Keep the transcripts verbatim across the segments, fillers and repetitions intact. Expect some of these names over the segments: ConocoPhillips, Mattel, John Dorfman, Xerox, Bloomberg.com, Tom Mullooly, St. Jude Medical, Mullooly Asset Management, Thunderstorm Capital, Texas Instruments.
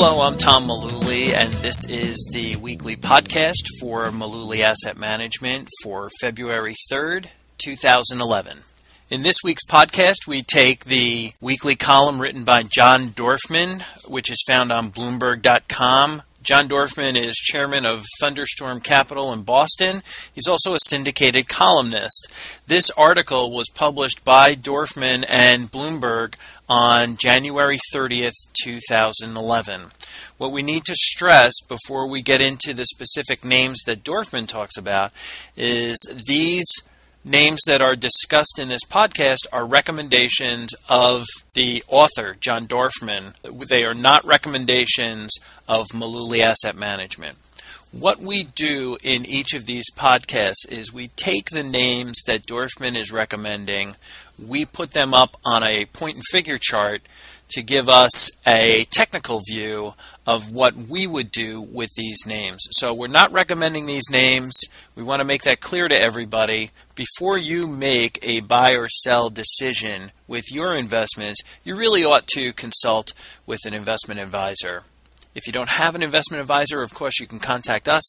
Hello, I'm Tom Mullooly, and this is the weekly podcast for Mullooly Asset Management for February third, two thousand eleven. In this week's podcast, we take the weekly column written by John Dorfman, which is found on Bloomberg dot com. John Dorfman is chairman of Thunderstorm Capital in Boston. He's also a syndicated columnist. This article was published by Dorfman and Bloomberg on January thirtieth, two thousand eleven. What we need to stress before we get into the specific names that Dorfman talks about is these names that are discussed in this podcast are recommendations of the author, John Dorfman. They are not recommendations of Mullooly Asset Management. What we do in each of these podcasts is we take the names that Dorfman is recommending, we put them up on a point and figure chart to give us a technical view of what we would do with these names. So we're not recommending these names. We want to make that clear to everybody. Before you make a buy or sell decision with your investments, you really ought to consult with an investment advisor. If you don't have an investment advisor, of course, you can contact us.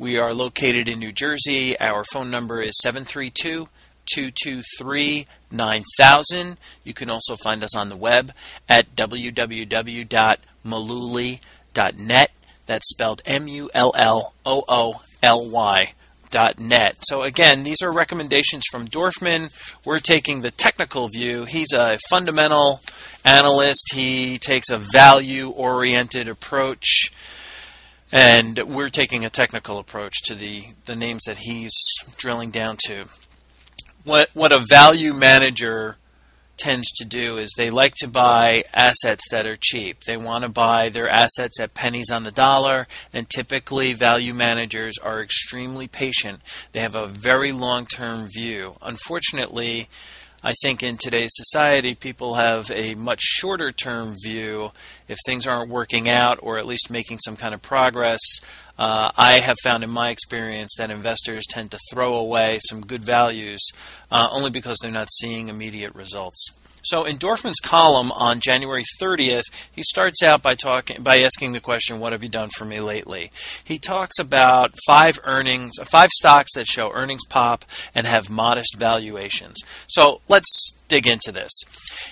We are located in New Jersey. Our phone number is seven three two, two two three, nine thousand. You can also find us on the web at w w w dot mullooly dot net. That's spelled M U L L O O L Y dot net. So again, these are recommendations from Dorfman. We're taking the technical view. He's a fundamental analyst. He takes a value-oriented approach. And we're taking a technical approach to the, the names that he's drilling down to. What what a value manager tends to do is they like to buy assets that are cheap. They want to buy their assets at pennies on the dollar, and typically value managers are extremely patient. They have a very long-term view. Unfortunately, I think in today's society, people have a much shorter-term view. If things aren't working out or at least making some kind of progress, uh, I have found in my experience that investors tend to throw away some good values uh, only because they're not seeing immediate results. So in Dorfman's column on January thirtieth, he starts out by talking by asking the question, what have you done for me lately? He talks about five earnings, five stocks that show earnings pop and have modest valuations. So let's dig into this.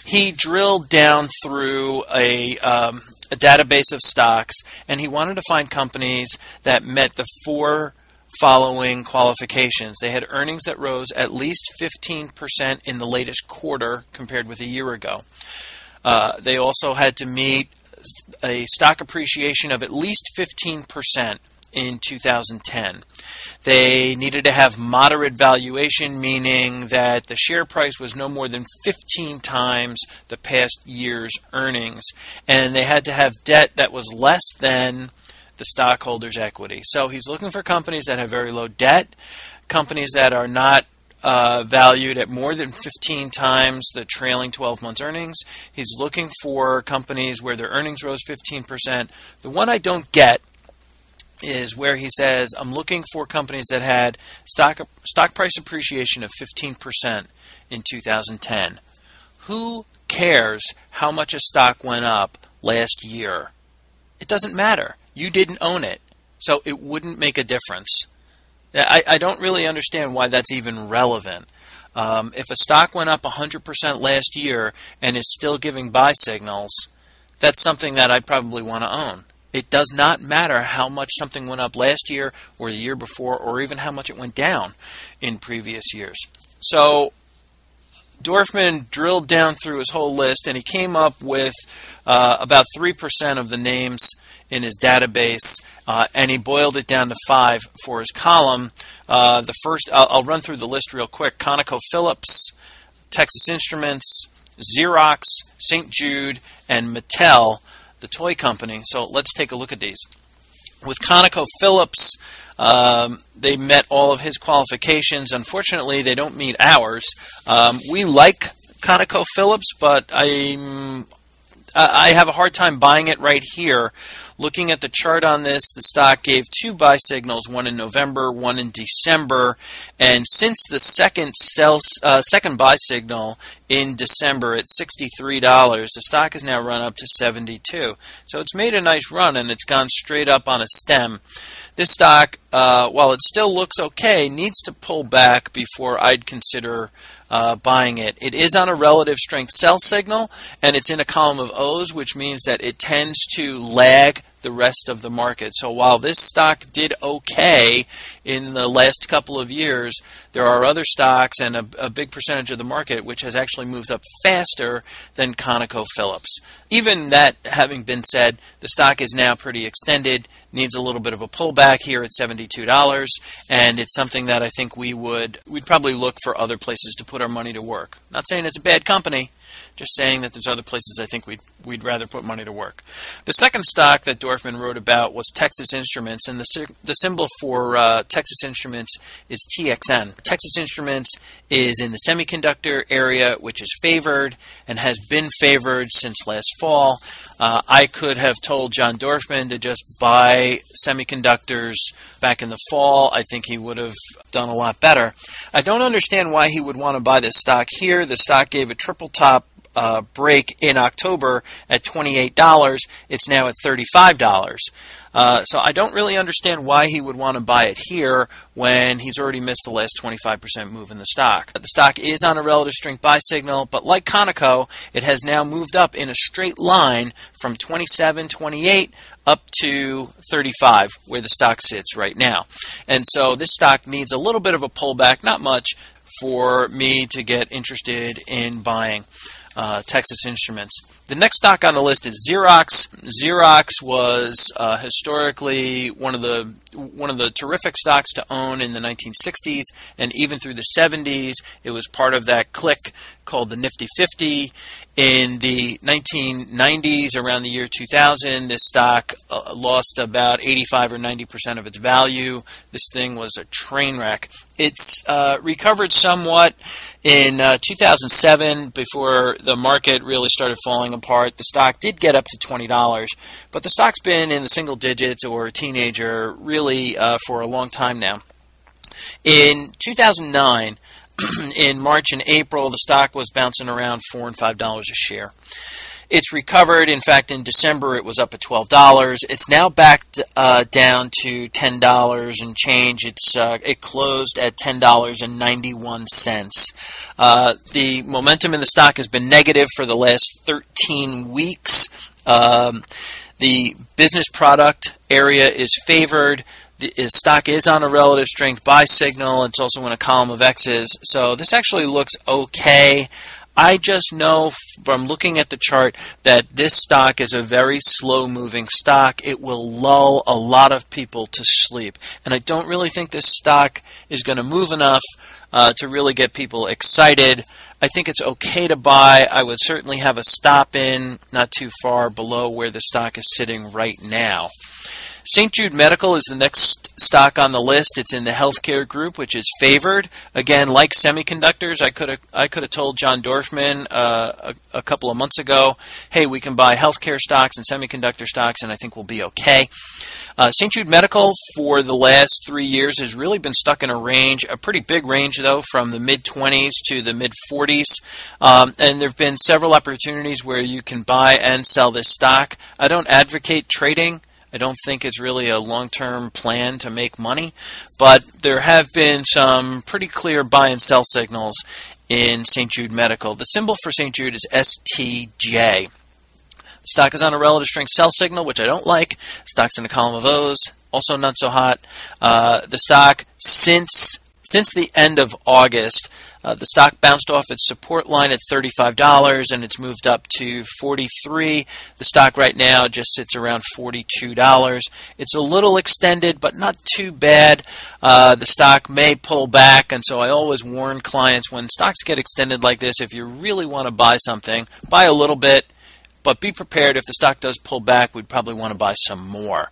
He drilled down through a um, a database of stocks, and he wanted to find companies that met the four following qualifications. They had earnings that rose at least fifteen percent in the latest quarter compared with a year ago. Uh, they also had to meet a stock appreciation of at least fifteen percent in two thousand ten. They needed to have moderate valuation, meaning that the share price was no more than fifteen times the past year's earnings, and they had to have debt that was less than the stockholders' equity. So he's looking for companies that have very low debt, companies that are not uh, valued at more than fifteen times the trailing twelve months earnings. He's looking for companies where their earnings rose fifteen percent. The one I don't get is where he says, I'm looking for companies that had stock stock price appreciation of fifteen percent in two thousand ten. Who cares how much a stock went up last year? It doesn't matter. You didn't own it, so it wouldn't make a difference. I, I don't really understand why that's even relevant. Um, if a stock went up one hundred percent last year and is still giving buy signals, that's something that I'd probably want to own. It does not matter how much something went up last year or the year before or even how much it went down in previous years. So Dorfman drilled down through his whole list, and he came up with uh, about three percent of the names in his database, uh, and he boiled it down to five for his column. Uh, the first, I'll, I'll run through the list real quick. ConocoPhillips, Texas Instruments, Xerox, Saint Jude, and Mattel, the toy company. So let's take a look at these. With ConocoPhillips, um, they met all of his qualifications. Unfortunately, they don't meet ours. Um, we like ConocoPhillips, but I'm, I have a hard time buying it right here. Looking at the chart on this, the stock gave two buy signals, one in November, one in December. And since the second sell, uh, second buy signal in December at sixty-three dollars. The stock has now run up to seventy-two dollars. So it's made a nice run, and it's gone straight up on a stem. This stock, uh, while it still looks okay, needs to pull back before I'd consider uh, buying it. It is on a relative strength sell signal, and it's in a column of O's, which means that it tends to lag the rest of the market. So while this stock did okay in the last couple of years, there are other stocks and a, a big percentage of the market which has actually moved up faster than ConocoPhillips. Even that having been said, the stock is now pretty extended, needs a little bit of a pullback here at seventy-two dollars, and it's something that I think we would we'd probably look for other places to put our money to work. Not saying it's a bad company, just saying that there's other places I think we'd, we'd rather put money to work. The second stock that Dorfman wrote about was Texas Instruments, and the, the symbol for uh, Texas Instruments is T X N. Texas Instruments is in the semiconductor area, which is favored and has been favored since last fall. Uh, I could have told John Dorfman to just buy semiconductors back in the fall. I think he would have done a lot better. I don't understand why he would want to buy this stock here. The stock gave a triple top Uh, break in October at twenty-eight dollars. It's now at thirty-five dollars. Uh, so I don't really understand why he would want to buy it here when he's already missed the last twenty-five percent move in the stock. The stock is on a relative strength buy signal, but like Conoco, it has now moved up in a straight line from twenty-seven, twenty-eight up to thirty-five, where the stock sits right now. And so this stock needs a little bit of a pullback, not much, for me to get interested in buying Uh, Texas Instruments. The next stock on the list is Xerox. Xerox was uh, historically one of the one of the terrific stocks to own in the nineteen sixties, and even through the seventies, it was part of that clique called the Nifty fifty. In the nineteen nineties, around the year two thousand, this stock uh, lost about eighty-five or ninety percent of its value. This thing was a train wreck. It's uh, recovered somewhat in uh, two thousand seven before the market really started falling apart. The stock did get up to twenty dollars, but the stock's been in the single digits or a teenager really uh, for a long time now. In two thousand nine, in March and April, the stock was bouncing around four dollars and five dollars a share. It's recovered. In fact, in December, it was up at twelve dollars. It's now back uh, down to ten dollars and change. It's uh, it closed at ten dollars and ninety-one cents. Uh, the momentum in the stock has been negative for the last thirteen weeks. Um, the business product area is favored. The stock is on a relative strength buy signal. It's also in a column of X's. So this actually looks okay. I just know from looking at the chart that this stock is a very slow-moving stock. It will lull a lot of people to sleep. And I don't really think this stock is going to move enough uh, to really get people excited. I think it's okay to buy. I would certainly have a stop in not too far below where the stock is sitting right now. Saint Jude Medical is the next stock on the list. It's in the healthcare group, which is favored. Again, like semiconductors, I could have I could have told John Dorfman uh, a, a couple of months ago, hey, we can buy healthcare stocks and semiconductor stocks, and I think we'll be okay. Uh, Saint Jude Medical for the last three years has really been stuck in a range, a pretty big range though, from the mid twenties to the mid forties. Um, and there have been several opportunities where you can buy and sell this stock. I don't advocate trading. I don't think it's really a long-term plan to make money, but there have been some pretty clear buy and sell signals in Saint Jude Medical. The symbol for Saint Jude is S T J. The stock is on a relative strength sell signal, which I don't like. Stock's in the column of O's, also not so hot. Uh, the stock, since since the end of August, Uh, the stock bounced off its support line at thirty-five dollars, and it's moved up to forty-three dollars. The stock right now just sits around forty-two dollars. It's a little extended, but not too bad. Uh, the stock may pull back, and so I always warn clients when stocks get extended like this, if you really want to buy something, buy a little bit. But be prepared, if the stock does pull back, we'd probably want to buy some more.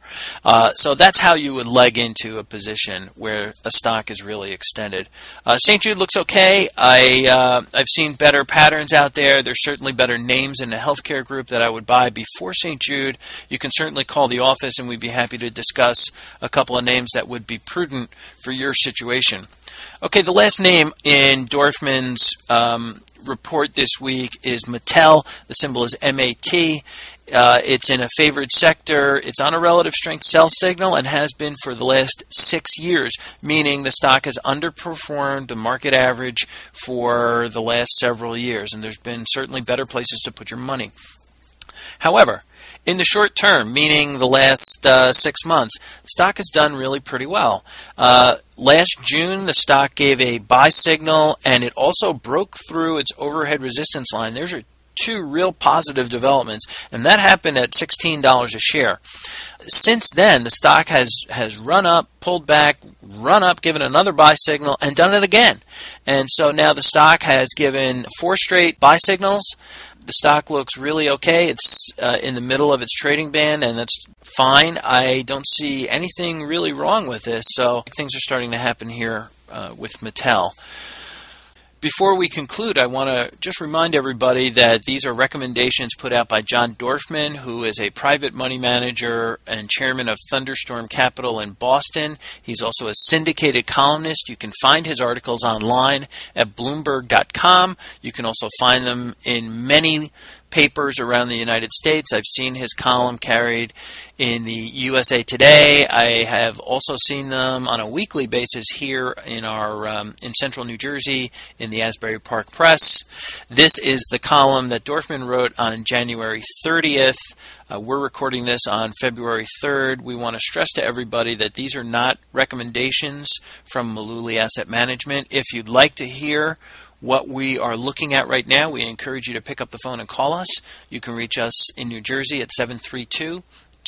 Uh, so that's how you would leg into a position where a stock is really extended. Uh, Saint Jude looks okay. I, uh, I've seen better patterns out there. There's certainly better names in the healthcare group that I would buy before Saint Jude. You can certainly call the office, and we'd be happy to discuss a couple of names that would be prudent for your situation. Okay, the last name in Dorfman's um, report this week is Mattel. The symbol is M A T. Uh, it's in a favored sector. It's on a relative strength sell signal and has been for the last six years, meaning the stock has underperformed the market average for the last several years, and there's been certainly better places to put your money. However, in the short term, meaning the last uh, six months, the stock has done really pretty well. Uh, last June, the stock gave a buy signal, and it also broke through its overhead resistance line. There's your two real positive developments, and that happened at sixteen dollars a share. Since then, the stock has, has run up, pulled back, run up, given another buy signal, and done it again. And so now the stock has given four straight buy signals. The stock looks really okay. It's uh, in the middle of its trading band, and that's fine. I don't see anything really wrong with this, so things are starting to happen here uh, with Mattel. Before we conclude, I want to just remind everybody that these are recommendations put out by John Dorfman, who is a private money manager and chairman of Thunderstorm Capital in Boston. He's also a syndicated columnist. You can find his articles online at Bloomberg dot com. You can also find them in many papers around the United States. I've seen his column carried in the U S A Today. I have also seen them on a weekly basis here in our um, in central New Jersey in the Asbury Park Press. This is the column that Dorfman wrote on January thirtieth. Uh, we're recording this on February third. We want to stress to everybody that these are not recommendations from Mullooly Asset Management. If you'd like to hear what we are looking at right now, we encourage you to pick up the phone and call us. You can reach us in New Jersey at seven three two,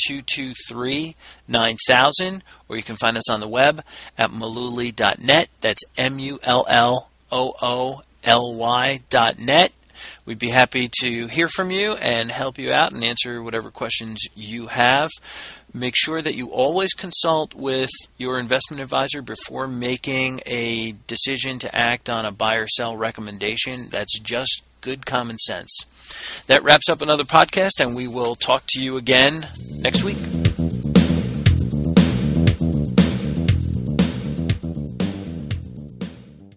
two two three, nine thousand, or you can find us on the web at mullooly dot net. That's M U L L O O L Y dot net. We'd be happy to hear from you and help you out and answer whatever questions you have. Make sure that you always consult with your investment advisor before making a decision to act on a buy or sell recommendation. That's just good common sense. That wraps up another podcast, and we will talk to you again next week.